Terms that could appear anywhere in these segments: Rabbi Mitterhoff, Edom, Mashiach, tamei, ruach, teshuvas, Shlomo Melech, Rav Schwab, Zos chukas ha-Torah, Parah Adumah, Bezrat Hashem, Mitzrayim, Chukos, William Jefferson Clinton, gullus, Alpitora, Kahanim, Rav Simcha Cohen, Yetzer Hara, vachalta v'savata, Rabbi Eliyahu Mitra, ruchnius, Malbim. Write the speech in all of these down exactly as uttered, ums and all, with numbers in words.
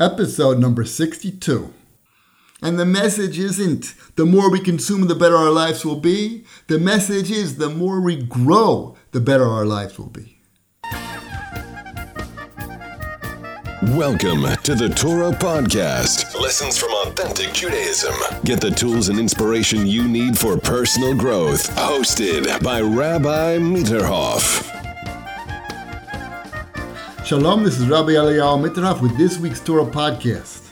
episode number sixty-two. And the message isn't the more we consume, the better our lives will be. The message is the more we grow, the better our lives will be. Welcome to the Torah Podcast. Lessons from authentic Judaism. Get the tools and inspiration you need for personal growth. Hosted by Rabbi Mitterhoff. Shalom, this is Rabbi Eliyahu Mitra with this week's Torah Podcast.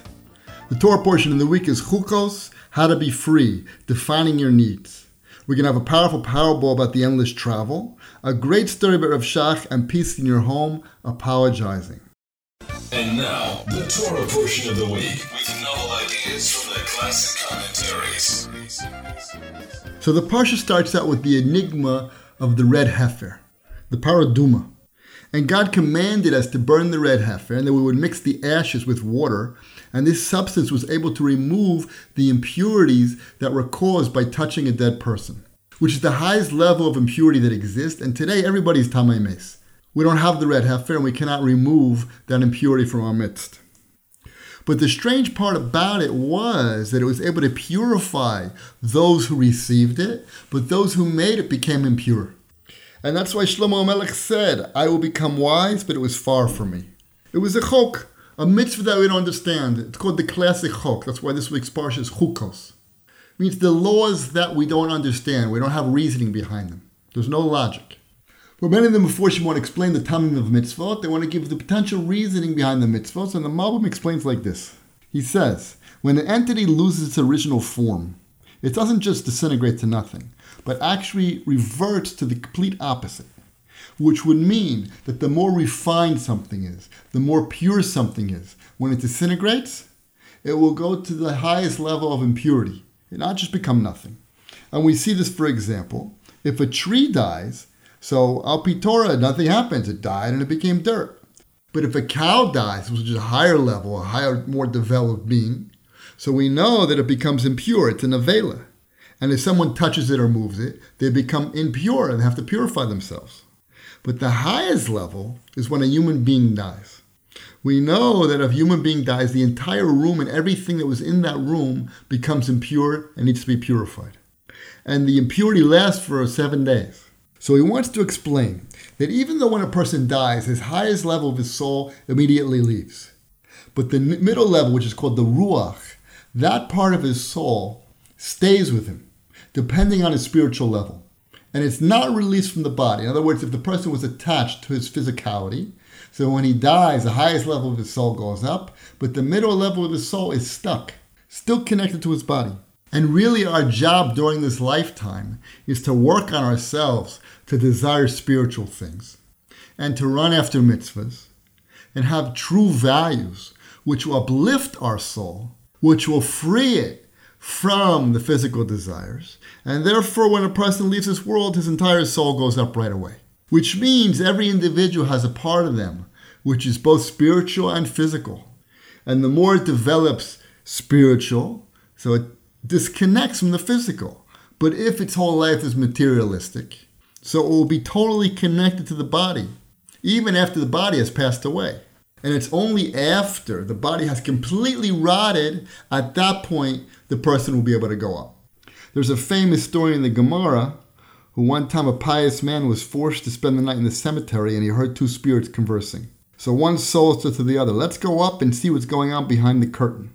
The Torah portion of the week is Chukos, how to be free, defining your needs. We're going to have a powerful parable about the endless travel, a great story about Rav Schach, and peace in your home, apologizing. And now, the Torah portion of the week, with novel ideas from the classic commentaries. So the parsha starts out with the enigma of the red heifer, the Parah Adumah. And God commanded us to burn the red heifer, and that we would mix the ashes with water, and this substance was able to remove the impurities that were caused by touching a dead person, which is the highest level of impurity that exists, and today everybody's tamei mes. We don't have the red heifer, and we cannot remove that impurity from our midst. But the strange part about it was that it was able to purify those who received it, but those who made it became impure. And that's why Shlomo Melech said, I will become wise, but it was far from me. It was a chok, a mitzvah that we don't understand. It's called the classic chok. That's why this week's parsha is chukos. It means the laws that we don't understand. We don't have reasoning behind them. There's no logic. But many of them, before Shimon want to explain the timing of mitzvot, they want to give the potential reasoning behind the mitzvot, and the Malbim explains like this. He says, when an entity loses its original form, it doesn't just disintegrate to nothing, but actually reverts to the complete opposite, which would mean that the more refined something is, the more pure something is, when it disintegrates, it will go to the highest level of impurity. It not just become nothing. And we see this, for example, if a tree dies, so Alpitora, nothing happens. It died and it became dirt. But if a cow dies, which is a higher level, a higher, more developed being, so we know that it becomes impure. It's a nevela. And if someone touches it or moves it, they become impure and have to purify themselves. But the highest level is when a human being dies. We know that if a human being dies, the entire room and everything that was in that room becomes impure and needs to be purified. And the impurity lasts for seven days. So he wants to explain that even though when a person dies, his highest level of his soul immediately leaves. But the middle level, which is called the ruach, that part of his soul stays with him, depending on his spiritual level. And it's not released from the body. In other words, if the person was attached to his physicality, so when he dies, the highest level of his soul goes up, but the middle level of his soul is stuck, still connected to his body. And really our job during this lifetime is to work on ourselves to desire spiritual things and to run after mitzvahs and have true values which will uplift our soul, which will free it from the physical desires. And therefore, when a person leaves this world, his entire soul goes up right away, which means every individual has a part of them which is both spiritual and physical. And the more it develops spiritual, so it disconnects from the physical. But if its whole life is materialistic, so it will be totally connected to the body, even after the body has passed away. And it's only after the body has completely rotted, at that point, the person will be able to go up. There's a famous story in the Gemara, who one time a pious man was forced to spend the night in the cemetery and he heard two spirits conversing. So one soul said to the other, let's go up and see what's going on behind the curtain.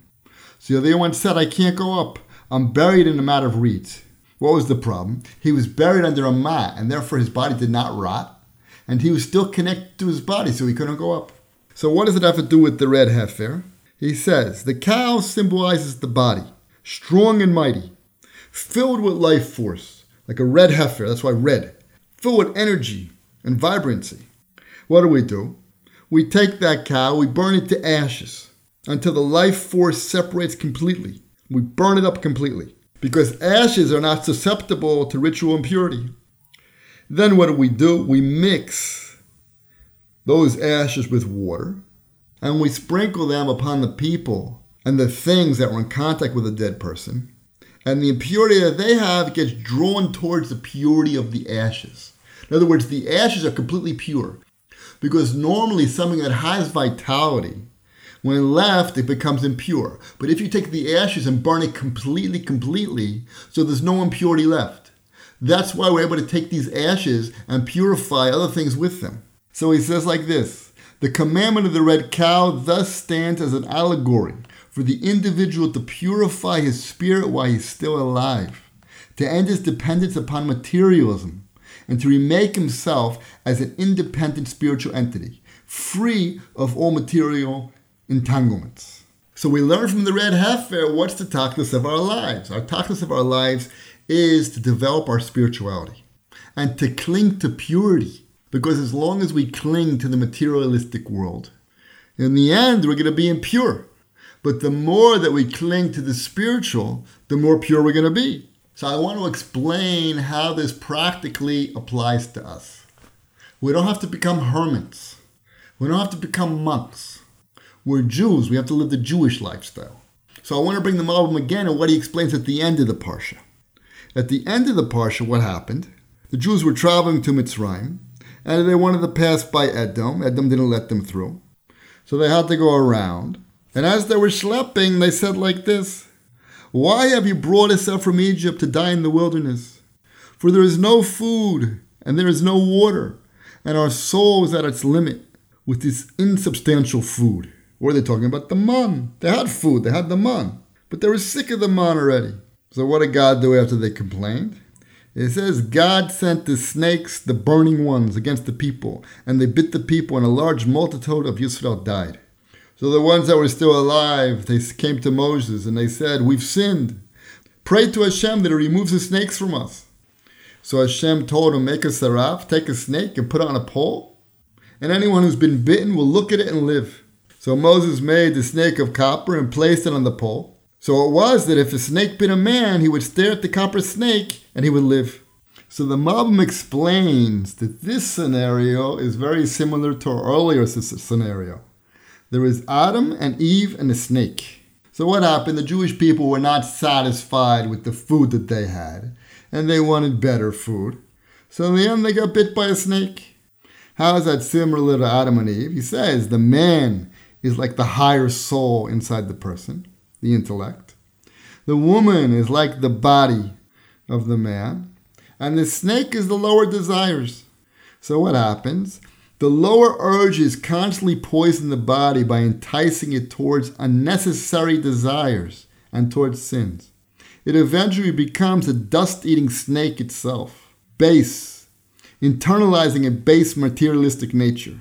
So the other one said, I can't go up. I'm buried in a mat of reeds. What was the problem? He was buried under a mat, and therefore his body did not rot, and he was still connected to his body, so he couldn't go up. So what does it have to do with the red heifer? He says, the cow symbolizes the body, strong and mighty, filled with life force, like a red heifer, that's why red, filled with energy and vibrancy. What do we do? We take that cow, we burn it to ashes until the life force separates completely. We burn it up completely because ashes are not susceptible to ritual impurity. Then what do we do? We mix those ashes with water and we sprinkle them upon the people and the things that were in contact with a dead person. And the impurity that they have gets drawn towards the purity of the ashes. In other words, the ashes are completely pure because normally something that has vitality When it left, it becomes impure. But if you take the ashes and burn it completely, completely, so there's no impurity left. That's why we're able to take these ashes and purify other things with them. So he says like this, the commandment of the red cow thus stands as an allegory for the individual to purify his spirit while he's still alive, to end his dependence upon materialism, and to remake himself as an independent spiritual entity, free of all material entanglements. So we learn from the red heifer what's the tachlis of our lives. Our tachlis of our lives is to develop our spirituality and to cling to purity, because as long as we cling to the materialistic world, in the end we're going to be impure. But the more that we cling to the spiritual, the more pure we're going to be. So I want to explain how this practically applies to us. We don't have to become hermits. We don't have to become monks. We're Jews. We have to live the Jewish lifestyle. So I want to bring the Malbim again and what he explains at the end of the Parsha. At the end of the Parsha, what happened? The Jews were traveling to Mitzrayim, and they wanted to pass by Edom. Edom didn't let them through. So they had to go around. And as they were schlepping, they said like this, "Why have you brought us up from Egypt to die in the wilderness? For there is no food, and there is no water, and our soul is at its limit with this insubstantial food." Or they're talking about the man. They had food, they had the man, but they were sick of the man already. So what did God do after they complained? It says, God sent the snakes, the burning ones, against the people, and they bit the people, and a large multitude of Yisrael died. So the ones that were still alive, they came to Moses, and they said, "We've sinned. Pray to Hashem that he removes the snakes from us." So Hashem told him, make a saraf, take a snake, and put it on a pole, and anyone who's been bitten will look at it and live. So Moses made the snake of copper and placed it on the pole. So it was that if a snake bit a man, he would stare at the copper snake and he would live. So the Malbim explains that this scenario is very similar to our earlier scenario. There is Adam and Eve and a snake. So what happened? The Jewish people were not satisfied with the food that they had, and they wanted better food. So in the end, they got bit by a snake. How is that similar to Adam and Eve? He says the man is like the higher soul inside the person, the intellect. The woman is like the body of the man. And the snake is the lower desires. So what happens? The lower urges constantly poison the body by enticing it towards unnecessary desires and towards sins. It eventually becomes a dust-eating snake itself, base, internalizing a base materialistic nature.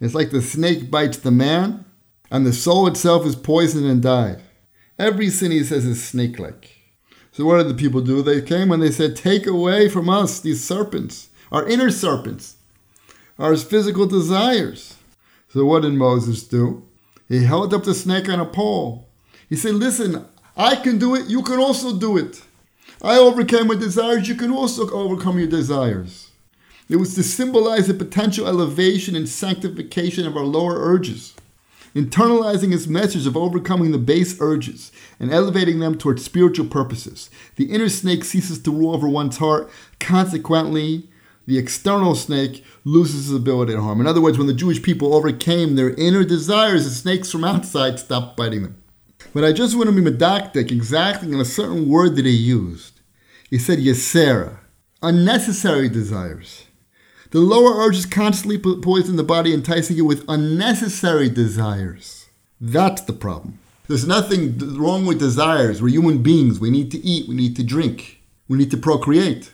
It's like the snake bites the man, and the soul itself is poisoned and died. Every sin, he says, is snake-like. So what did the people do? They came and they said, take away from us these serpents, our inner serpents, our physical desires. So what did Moses do? He held up the snake on a pole. He said, listen, I can do it, you can also do it. I overcame my desires, you can also overcome your desires. It was to symbolize the potential elevation and sanctification of our lower urges, internalizing his message of overcoming the base urges and elevating them towards spiritual purposes. The inner snake ceases to rule over one's heart. Consequently, the external snake loses his ability to harm. In other words, when the Jewish people overcame their inner desires, the snakes from outside stopped biting them. But I just want to be medactic, exacting on a certain word that he used. He said, yesera, unnecessary desires. The lower urges constantly poison the body, enticing it with unnecessary desires. That's the problem. There's nothing wrong with desires. We're human beings. We need to eat. We need to drink. We need to procreate.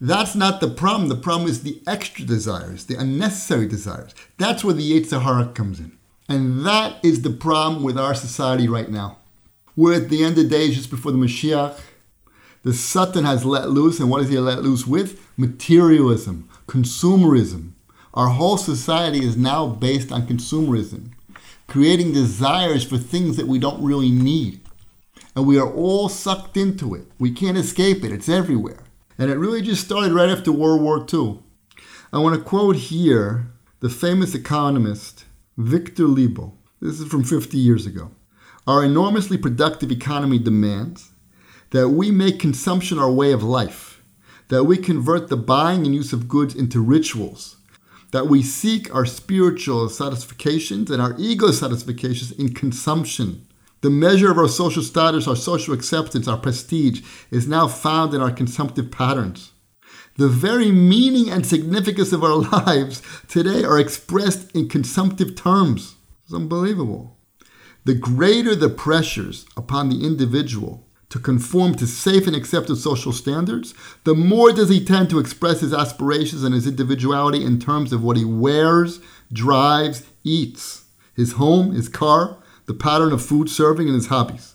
That's not the problem. The problem is the extra desires, the unnecessary desires. That's where the Yetzer Hara comes in. And that is the problem with our society right now. We're at the end of days just before the Mashiach. The Satan has let loose. And what has he let loose with? Materialism. Consumerism. Our whole society is now based on consumerism, creating desires for things that we don't really need. And we are all sucked into it. We can't escape it. It's everywhere. And it really just started right after World War Two. I want to quote here the famous economist, Victor Lebo. This is from fifty years ago. Our enormously productive economy demands that we make consumption our way of life, that we convert the buying and use of goods into rituals, that we seek our spiritual satisfactions and our ego satisfactions in consumption. The measure of our social status, our social acceptance, our prestige is now found in our consumptive patterns. The very meaning and significance of our lives today are expressed in consumptive terms. It's unbelievable. The greater the pressures upon the individual to conform to safe and accepted social standards, the more does he tend to express his aspirations and his individuality in terms of what he wears, drives, eats, his home, his car, the pattern of food serving, and his hobbies.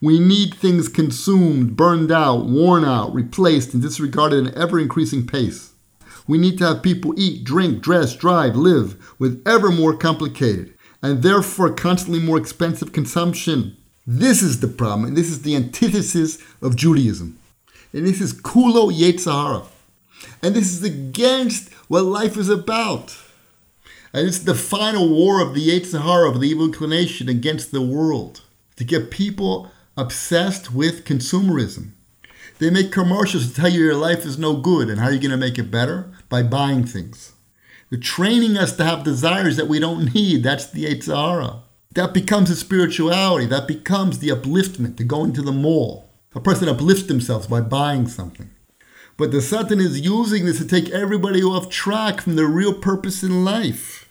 We need things consumed, burned out, worn out, replaced, and disregarded at an ever-increasing pace. We need to have people eat, drink, dress, drive, live with ever more complicated and therefore constantly more expensive consumption. This is the problem, and this is the antithesis of Judaism. And this is kulo yetzahara. And this is against what life is about. And it's the final war of the yetzahara, of the evil inclination against the world, to get people obsessed with consumerism. They make commercials to tell you your life is no good and how you're going to make it better by buying things. They're training us to have desires that we don't need. That's the Yetzirah. That becomes a spirituality. That becomes the upliftment, to go into the mall. A person uplifts themselves by buying something. But the Satan is using this to take everybody off track from their real purpose in life.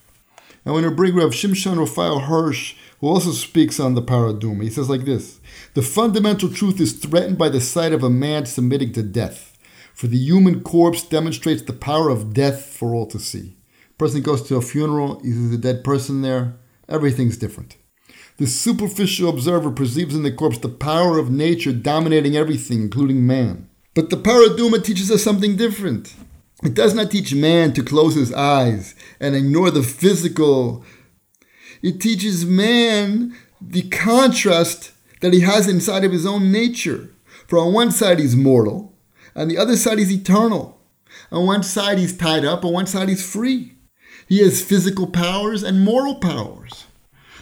I want to bring Rav Shimshon Raphael Hirsch, who also speaks on the Parah Adumah. He says like this: the fundamental truth is threatened by the sight of a man submitting to death, for the human corpse demonstrates the power of death for all to see. Person goes to a funeral, he's a dead person there, everything's different. The superficial observer perceives in the corpse the power of nature dominating everything, including man. But the Parah Adumah teaches us something different. It does not teach man to close his eyes and ignore the physical. It teaches man the contrast that he has inside of his own nature. For on one side he's mortal, on the other side he's eternal. On one side he's tied up, on one side he's free. He has physical powers and moral powers.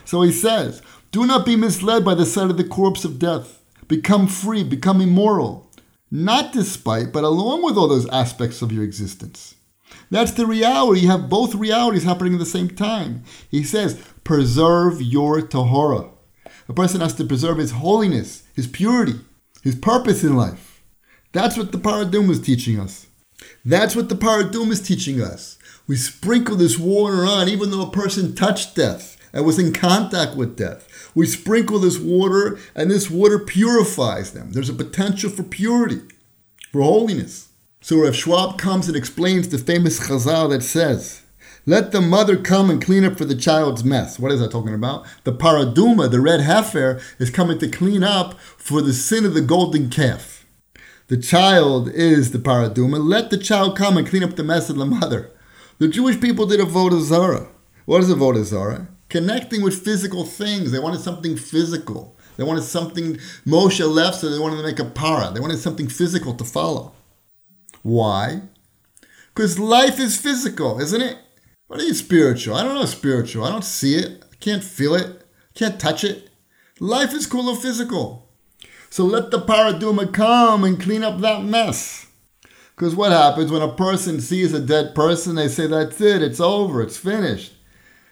So he says, do not be misled by the sight of the corpse of death. Become free, become immoral. Not despite, but along with all those aspects of your existence. That's the reality. You have both realities happening at the same time. He says, preserve your Tahorah. A person has to preserve his holiness, his purity, his purpose in life. That's what the Parah Adumah is teaching us. That's what the Parah Adumah is teaching us. We sprinkle this water on even though a person touched death and was in contact with death. We sprinkle this water, and this water purifies them. There's a potential for purity, for holiness. So Rav Schwab comes and explains the famous chazal that says, let the mother come and clean up for the child's mess. What is that talking about? The Parah Adumah, the red heifer, is coming to clean up for the sin of the golden calf. The child is the Parah Adumah. Let the child come and clean up the mess of the mother. The Jewish people did a Vodah Zarah. What is a Vodah Zarah? Connecting with physical things. They wanted something physical. They wanted something. Moshe left, so they wanted to make a para. They wanted something physical to follow. Why? Because life is physical, isn't it? What are you spiritual? I don't know spiritual. I don't see it. I can't feel it. I can't touch it. Life is cool or physical. So let the Parah Adumah come and clean up that mess. Because what happens when a person sees a dead person, they say, that's it. It's over. It's finished.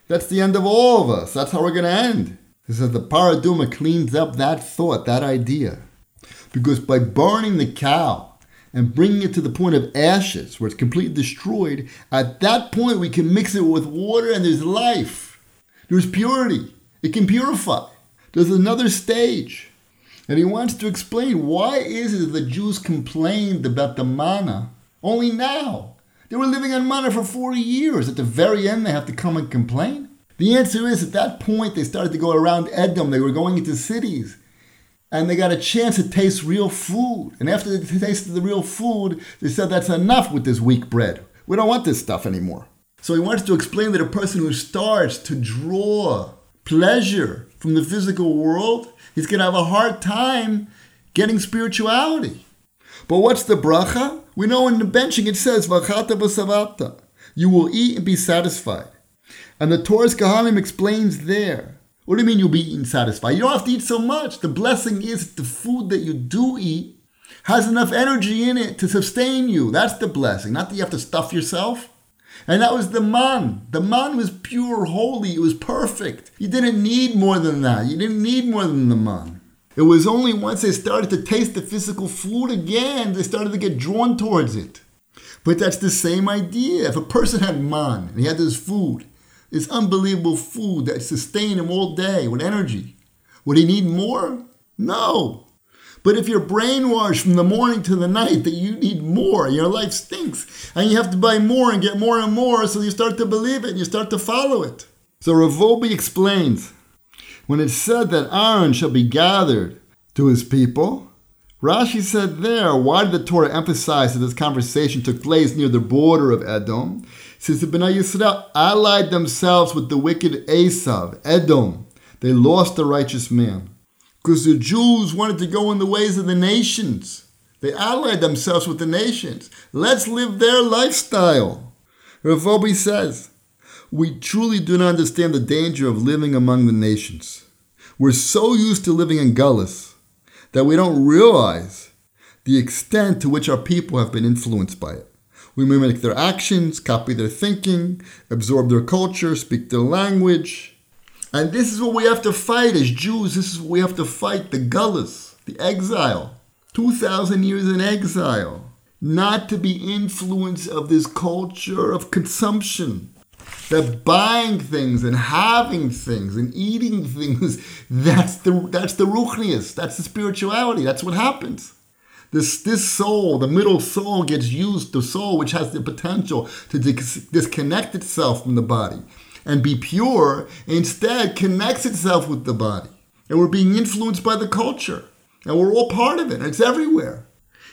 That's the end of all of us. That's how we're going to end. He says the Parah Adumah cleans up that thought, that idea. Because by burning the cow and bringing it to the point of ashes, where it's completely destroyed, at that point we can mix it with water and there's life. There's purity. It can purify. There's another stage. And he wants to explain, why is it that the Jews complained about the manna only now? They were living on manna for forty years. At the very end, they have to come and complain? The answer is, at that point, they started to go around Edom. They were going into cities. And they got a chance to taste real food. And after they tasted the real food, they said, that's enough with this weak bread. We don't want this stuff anymore. So he wants to explain that a person who starts to draw pleasure from the physical world, he's going to have a hard time getting spirituality. But what's the bracha? We know in the benching it says, vachalta v'savata. You will eat and be satisfied. And the Torah's Kahanim explains there, what do you mean you'll be eaten satisfied? You don't have to eat so much. The blessing is the food that you do eat has enough energy in it to sustain you. That's the blessing. Not that you have to stuff yourself. And that was the man. The man was pure, holy. It was perfect. You didn't need more than that. You didn't need more than the man. It was only once they started to taste the physical food again, they started to get drawn towards it. But that's the same idea. If a person had man, and he had this food, this unbelievable food that sustained him all day with energy, would he need more? No. But if you're brainwashed from the morning to the night that you need more, your life stinks, and you have to buy more and get more and more, so you start to believe it and you start to follow it. So Revolbi explains, when it said that Aaron shall be gathered to his people, Rashi said there, why did the Torah emphasize that this conversation took place near the border of Edom? Since the Bnei Yisrael allied themselves with the wicked Esav, Edom, they lost the righteous man. Because the Jews wanted to go in the ways of the nations. They allied themselves with the nations. Let's live their lifestyle. Revolbi says, we truly do not understand the danger of living among the nations. We're so used to living in gullus that we don't realize the extent to which our people have been influenced by it. We mimic their actions, copy their thinking, absorb their culture, speak their language. And this is what we have to fight as Jews. This is what we have to fight, the gullus, the exile. two thousand years in exile. Not to be influenced of this culture of consumption. That buying things and having things and eating things, that's the that's the ruchnius, that's the spirituality, that's what happens. This this soul, the middle soul gets used, the soul which has the potential to dis- disconnect itself from the body and be pure, instead connects itself with the body. And we're being influenced by the culture. And we're all part of it. It's everywhere.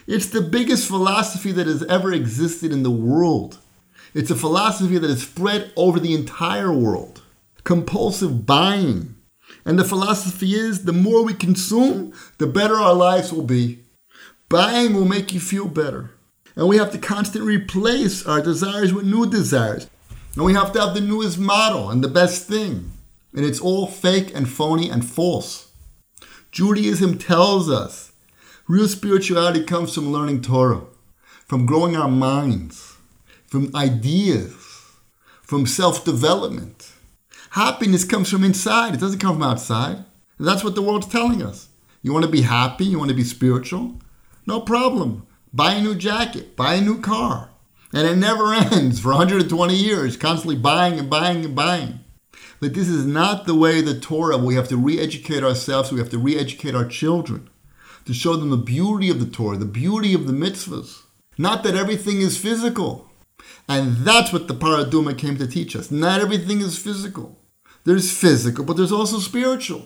It's the biggest philosophy that has ever existed in the world. It's a philosophy that is spread over the entire world. Compulsive buying. And the philosophy is the more we consume, the better our lives will be. Buying will make you feel better. And we have to constantly replace our desires with new desires. And we have to have the newest model and the best thing. And it's all fake and phony and false. Judaism tells us real spirituality comes from learning Torah, from growing our minds, from ideas, from self-development. Happiness comes from inside. It doesn't come from outside. And that's what the world's telling us. You want to be happy? You want to be spiritual? No problem. Buy a new jacket. Buy a new car. And it never ends for one hundred twenty years, constantly buying and buying and buying. But this is not the way the Torah. We have to re-educate ourselves. We have to re-educate our children to show them the beauty of the Torah, the beauty of the mitzvahs. Not that everything is physical. And that's what the Parah Adumah came to teach us. Not everything is physical. There's physical, but there's also spiritual.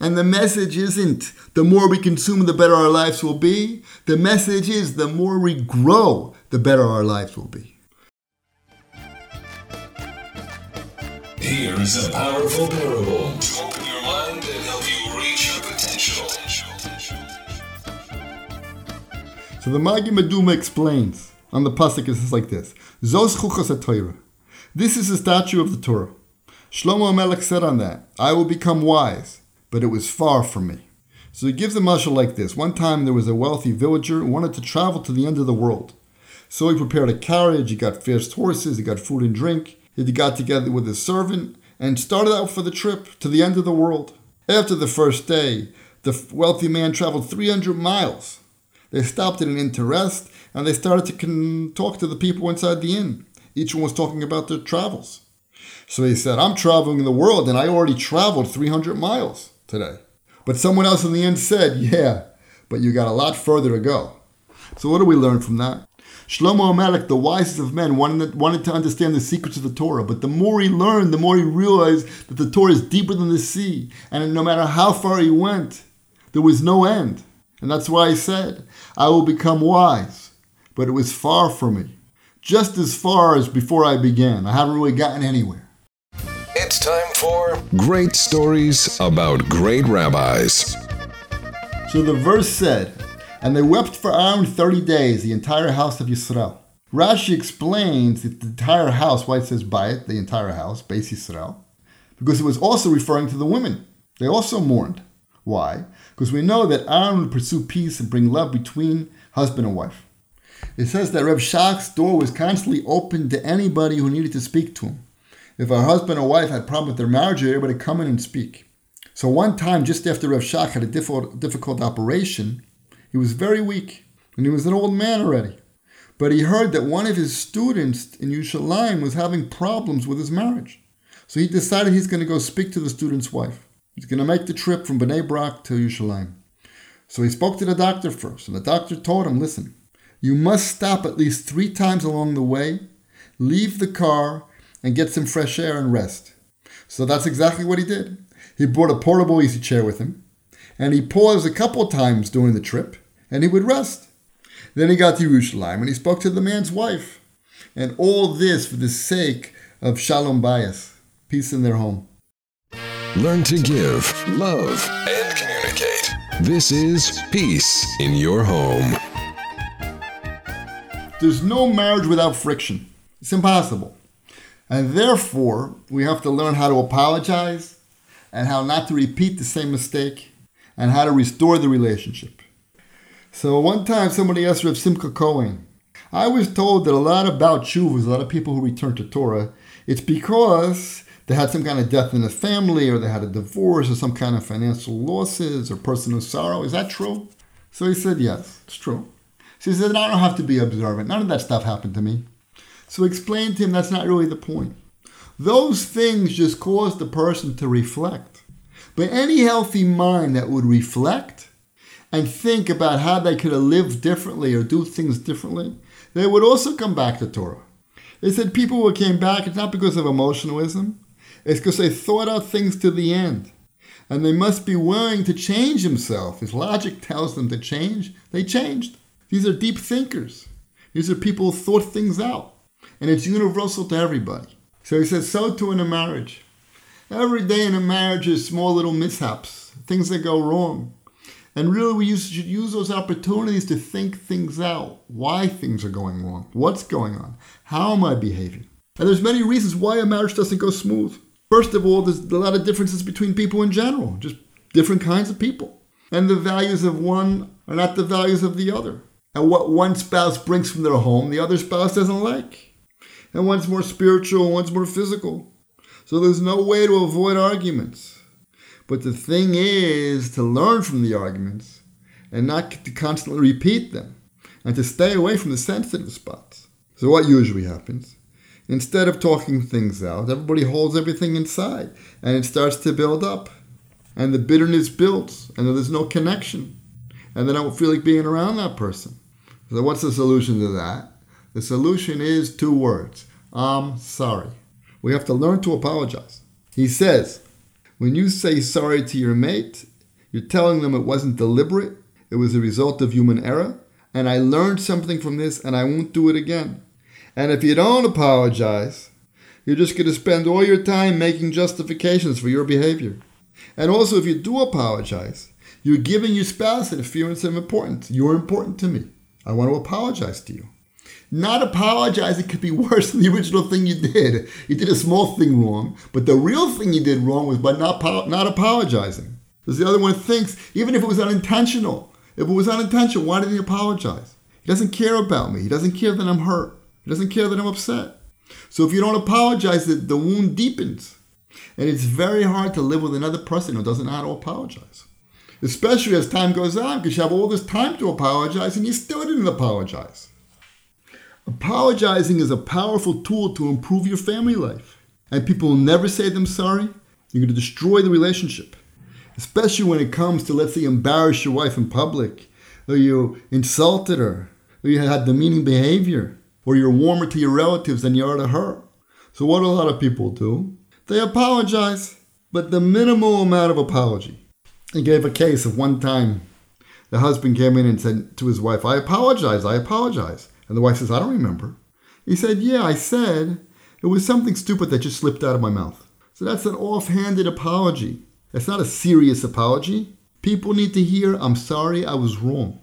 And the message isn't the more we consume, the better our lives will be. The message is the more we grow, the better our lives will be. Here is a powerful parable to open your mind and help you reach your potential. So the Maggid Adumah explains. On the Pasuk, it's like this. Zos chukas ha-Torah. This is the statue of the Torah. Shlomo Melech said on that, I will become wise, but it was far from me. So he gives a mashal like this. One time there was a wealthy villager who wanted to travel to the end of the world. So he prepared a carriage, he got fast horses, he got food and drink. He got together with his servant and started out for the trip to the end of the world. After the first day, the wealthy man traveled three hundred miles. They stopped at an inn to rest, and they started to con- talk to the people inside the inn. Each one was talking about their travels. So he said, I'm traveling the world, and I already traveled three hundred miles today. But someone else in the inn said, yeah, but you got a lot further to go. So what do we learn from that? Shlomo Melech, the wisest of men, wanted, wanted to understand the secrets of the Torah. But the more he learned, the more he realized that the Torah is deeper than the sea. And no matter how far he went, there was no end. And that's why he said, I will become wise. But it was far from me, just as far as before I began. I haven't really gotten anywhere. It's time for Great Stories About Great Rabbis. So the verse said, and they wept for Aaron thirty days, the entire house of Yisrael. Rashi explains that the entire house, why it says Bayit, the entire house, Bayis Yisrael, because it was also referring to the women. They also mourned. Why? Because we know that Aaron would pursue peace and bring love between husband and wife. It says that Reb Shach's door was constantly open to anybody who needed to speak to him. If a husband or wife had a problem with their marriage, they were able to come in and speak. So one time, just after Reb Shach had a difficult, difficult operation, he was very weak, and he was an old man already. But he heard that one of his students in Yerushalayim was having problems with his marriage. So he decided he's going to go speak to the student's wife. He's going to make the trip from Bnei Brak to Yerushalayim. So he spoke to the doctor first, and the doctor told him, listen, you must stop at least three times along the way, leave the car, and get some fresh air and rest. So that's exactly what he did. He brought a portable easy chair with him, and he paused a couple times during the trip, and he would rest. Then he got to Yerushalayim, and he spoke to the man's wife. And all this for the sake of Shalom bayis, peace in their home. Learn to give, love, and communicate. This is Peace in Your Home. There's no marriage without friction. It's impossible. And therefore, we have to learn how to apologize and how not to repeat the same mistake and how to restore the relationship. So one time somebody asked Rav Simcha Cohen, I was told that a lot about teshuvas, a lot of people who return to Torah, it's because they had some kind of death in the family, or they had a divorce, or some kind of financial losses, or personal sorrow. Is that true? So he said, yes, it's true. So he said, I don't have to be observant. None of that stuff happened to me. So explain to him that's not really the point. Those things just cause the person to reflect. But any healthy mind that would reflect and think about how they could have lived differently or do things differently, they would also come back to Torah. They said people who came back, it's not because of emotionalism. It's because they thought out things to the end. And they must be willing to change themselves. If logic tells them to change, they changed. These are deep thinkers. These are people who thought things out. And it's universal to everybody. So he says, so too in a marriage. Every day in a marriage is small little mishaps, things that go wrong. And really we should use those opportunities to think things out. Why things are going wrong. What's going on. How am I behaving? And there's many reasons why a marriage doesn't go smooth. First of all, there's a lot of differences between people in general, just different kinds of people. And the values of one are not the values of the other. And what one spouse brings from their home, the other spouse doesn't like. And one's more spiritual, one's more physical. So there's no way to avoid arguments. But the thing is to learn from the arguments and not to constantly repeat them and to stay away from the sensitive spots. So what usually happens? Instead of talking things out, everybody holds everything inside and it starts to build up. And the bitterness builds and then there's no connection. And they don't feel like being around that person. So what's the solution to that? The solution is two words. I'm sorry. We have to learn to apologize. He says, when you say sorry to your mate, you're telling them it wasn't deliberate, it was a result of human error, and I learned something from this and I won't do it again. And if you don't apologize, you're just going to spend all your time making justifications for your behavior. And also, if you do apologize, you're giving your spouse an appearance of importance. You're important to me. I want to apologize to you. Not apologizing could be worse than the original thing you did. You did a small thing wrong, but the real thing you did wrong was by not, not apologizing. Because the other one thinks, even if it was unintentional, if it was unintentional, why did he apologize? He doesn't care about me. He doesn't care that I'm hurt. He doesn't care that I'm upset. So if you don't apologize, the, the wound deepens. And it's very hard to live with another person who doesn't know how to apologize. Especially as time goes on, because you have all this time to apologize and you still didn't apologize. Apologizing is a powerful tool to improve your family life. And people will never say them sorry. You're going to destroy the relationship. Especially when it comes to, let's say, embarrass your wife in public, or you insulted her, or you had demeaning behavior, or you're warmer to your relatives than you are to her. So what do a lot of people do? They apologize, but the minimal amount of apology. He gave a case of one time the husband came in and said to his wife, I apologize, I apologize. And the wife says, I don't remember. He said, yeah, I said, it was something stupid that just slipped out of my mouth. So that's an offhanded apology. That's not a serious apology. People need to hear, I'm sorry, I was wrong.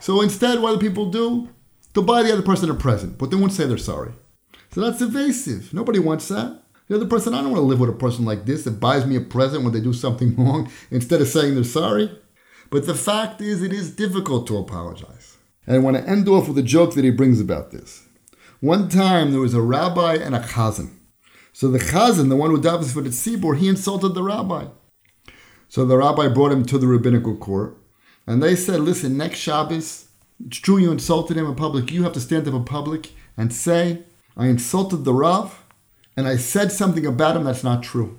So instead, what do people do? They'll buy the other person a present, but they won't say they're sorry. So that's evasive. Nobody wants that. The other person, I don't want to live with a person like this that buys me a present when they do something wrong instead of saying they're sorry. But the fact is, it is difficult to apologize. And I want to end off with a joke that he brings about this. One time there was a rabbi and a chazan. So the chazan, the one who davens for the tzibur, he insulted the rabbi. So the rabbi brought him to the rabbinical court. And they said, listen, next Shabbos, it's true you insulted him in public. You have to stand up in public and say, I insulted the Rav, and I said something about him that's not true.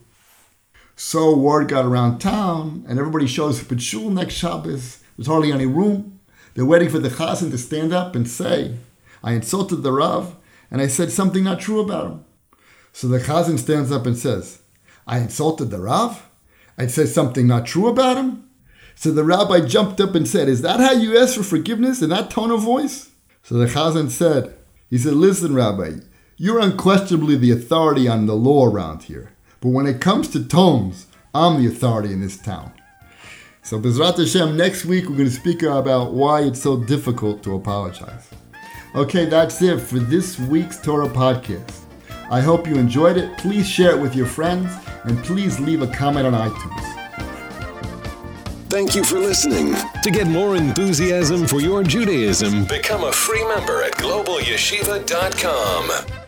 So word got around town, and everybody shows up at shul next Shabbos. There's hardly any room. They're waiting for the chazan to stand up and say, I insulted the Rav, and I said something not true about him. So the chazan stands up and says, I insulted the Rav? I said something not true about him? So the rabbi jumped up and said, is that how you ask for forgiveness in that tone of voice? So the chazan said, he said, listen, Rabbi, you're unquestionably the authority on the law around here. But when it comes to tones, I'm the authority in this town. So Bezrat Hashem, next week we're going to speak about why it's so difficult to apologize. Okay, that's it for this week's Torah podcast. I hope you enjoyed it. Please share it with your friends, and please leave a comment on iTunes. Thank you for listening. To get more enthusiasm for your Judaism, become a free member at global yeshiva dot com.